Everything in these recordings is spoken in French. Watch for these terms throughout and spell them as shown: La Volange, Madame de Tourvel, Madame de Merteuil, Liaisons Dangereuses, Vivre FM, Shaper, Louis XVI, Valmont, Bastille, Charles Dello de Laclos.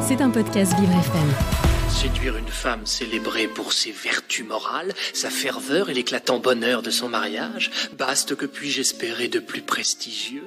C'est un podcast Vivre FM. Séduire une femme célébrée pour ses vertus morales, sa ferveur et l'éclatant bonheur de son mariage, baste que puis-je espérer de plus prestigieux ?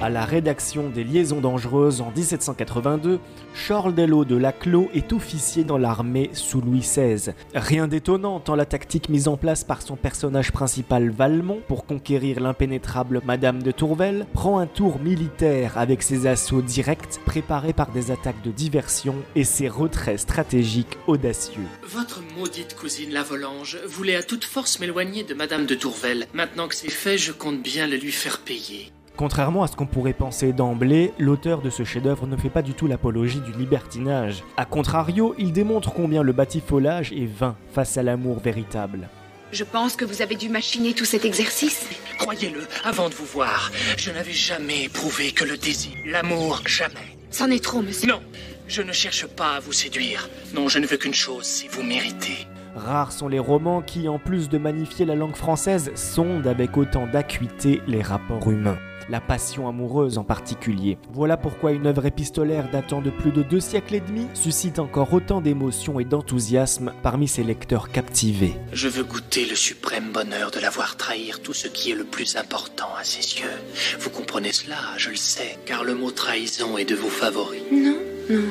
À la rédaction des Liaisons Dangereuses en 1782, Charles Dello de Laclos est officier dans l'armée sous Louis XVI. Rien d'étonnant tant la tactique mise en place par son personnage principal Valmont pour conquérir l'impénétrable Madame de Tourvel prend un tour militaire avec ses assauts directs préparés par des attaques de diversion et ses retraits stratégiques audacieux. Votre maudite cousine La Volange voulait à toute force m'éloigner de Madame de Tourvel. Maintenant que c'est fait, je compte bien le lui faire payer. Contrairement à ce qu'on pourrait penser d'emblée, l'auteur de ce chef-d'œuvre ne fait pas du tout l'apologie du libertinage. A contrario, il démontre combien le batifolage est vain face à l'amour véritable. Je pense que vous avez dû machiner tout cet exercice. Croyez-le, avant de vous voir, je n'avais jamais éprouvé que le désir, l'amour, jamais. C'en est trop, monsieur. Non, je ne cherche pas à vous séduire. Non, je ne veux qu'une chose, si vous méritez. Rares sont les romans qui, en plus de magnifier la langue française, sondent avec autant d'acuité les rapports humains. La passion amoureuse en particulier. Voilà pourquoi une œuvre épistolaire datant de plus de 2 siècles et demi suscite encore autant d'émotion et d'enthousiasme parmi ses lecteurs captivés. Je veux goûter le suprême bonheur de la voir trahir tout ce qui est le plus important à ses yeux. Vous comprenez cela, je le sais, car le mot trahison est de vos favoris. Non, non.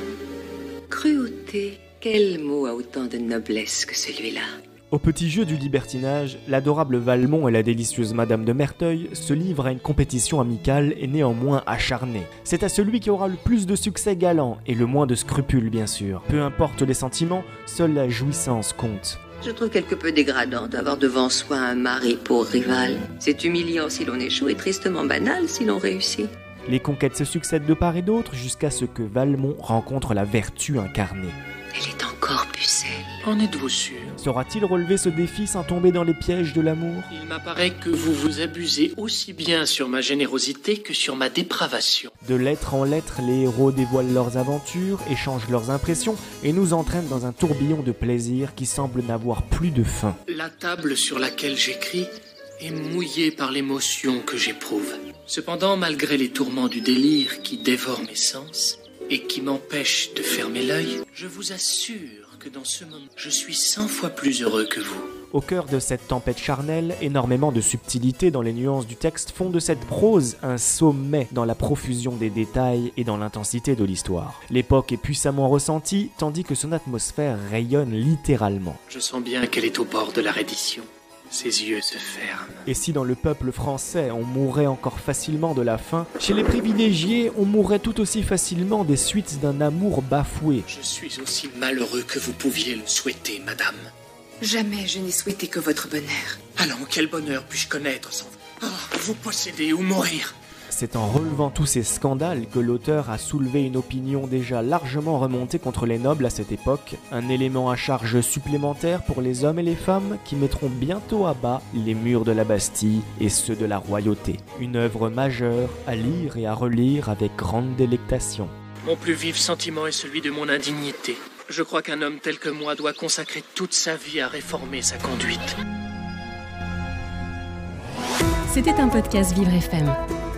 Cruauté. Quel mot a autant de noblesse que celui-là ? Au petit jeu du libertinage, l'adorable Valmont et la délicieuse Madame de Merteuil se livrent à une compétition amicale et néanmoins acharnée. C'est à celui qui aura le plus de succès galant et le moins de scrupules bien sûr. Peu importe les sentiments, seule la jouissance compte. Je trouve quelque peu dégradant d'avoir devant soi un mari pour rival. C'est humiliant si l'on échoue et tristement banal si l'on réussit. Les conquêtes se succèdent de part et d'autre jusqu'à ce que Valmont rencontre la vertu incarnée. Elle est encore pucelle. En êtes-vous sûr ? Saura-t-il relever ce défi sans tomber dans les pièges de l'amour ? Il m'apparaît que vous vous abusez aussi bien sur ma générosité que sur ma dépravation. De lettre en lettre, les héros dévoilent leurs aventures, échangent leurs impressions et nous entraînent dans un tourbillon de plaisir qui semble n'avoir plus de fin. La table sur laquelle j'écris est mouillée par l'émotion que j'éprouve. Cependant, malgré les tourments du délire qui dévorent mes sens, et qui m'empêche de fermer l'œil, je vous assure que dans ce moment, je suis 100 fois plus heureux que vous. Au cœur de cette tempête charnelle, énormément de subtilité dans les nuances du texte font de cette prose un sommet dans la profusion des détails et dans l'intensité de l'histoire. L'époque est puissamment ressentie, tandis que son atmosphère rayonne littéralement. Je sens bien qu'elle est au bord de la reddition. Ses yeux se ferment. Et si dans le peuple français on mourait encore facilement de la faim, chez les privilégiés on mourait tout aussi facilement des suites d'un amour bafoué. Je suis aussi malheureux que vous pouviez le souhaiter, madame. Jamais je n'ai souhaité que votre bonheur. Allons, quel bonheur puis-je connaître sans vous posséder ou mourir ? C'est en relevant tous ces scandales que l'auteur a soulevé une opinion déjà largement remontée contre les nobles à cette époque, un élément à charge supplémentaire pour les hommes et les femmes qui mettront bientôt à bas les murs de la Bastille et ceux de la royauté. Une œuvre majeure à lire et à relire avec grande délectation. Mon plus vif sentiment est celui de mon indignité. Je crois qu'un homme tel que moi doit consacrer toute sa vie à réformer sa conduite. C'était un podcast Vivre FM.